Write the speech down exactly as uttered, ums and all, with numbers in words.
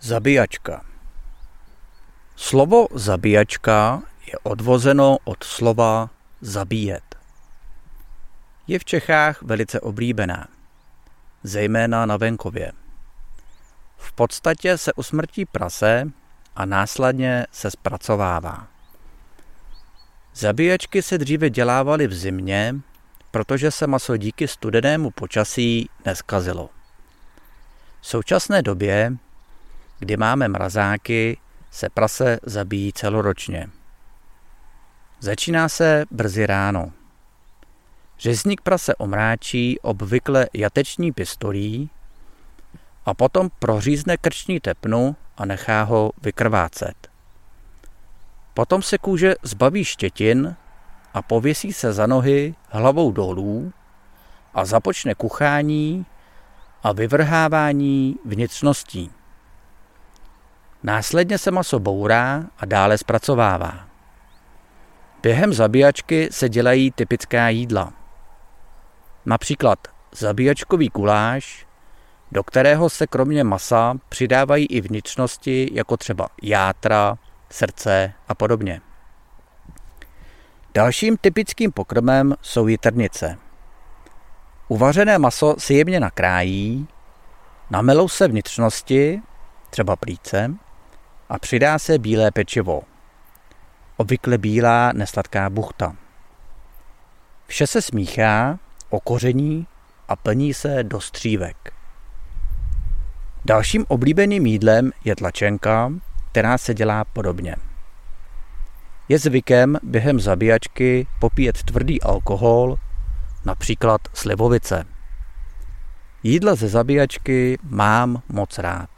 Zabijačka. Slovo zabijačka je odvozeno od slova zabíjet. Je v Čechách velice oblíbená, zejména na venkově. V podstatě se usmrtí prase a následně se zpracovává. Zabijačky se dříve dělávaly v zimě, protože se maso díky studenému počasí neskazilo. V současné době, kdy máme mrazáky, se prase zabíjí celoročně. Začíná se brzy ráno. Řezník prase omráčí obvykle jateční pistolí a potom prořízne krční tepnu a nechá ho vykrvácet. Potom se kůže zbaví štětin a pověsí se za nohy hlavou dolů a započne kuchání a vyvrhávání vnitřností. Následně se maso bourá a dále zpracovává. Během zabíjačky se dělají typická jídla. Například zabíjačkový guláš, do kterého se kromě masa přidávají i vnitřnosti, jako třeba játra, srdce a podobně. Dalším typickým pokrmem jsou jitrnice. Uvařené maso se jemně nakrájí, namelou se vnitřnosti, třeba plíce, a přidá se bílé pečivo. Obvykle bílá nesladká buchta. Vše se smíchá, okoření a plní se do střívek. Dalším oblíbeným jídlem je tlačenka, která se dělá podobně. Je zvykem během zabíjačky popíjet tvrdý alkohol, například slivovice. Jídla ze zabíjačky mám moc rád.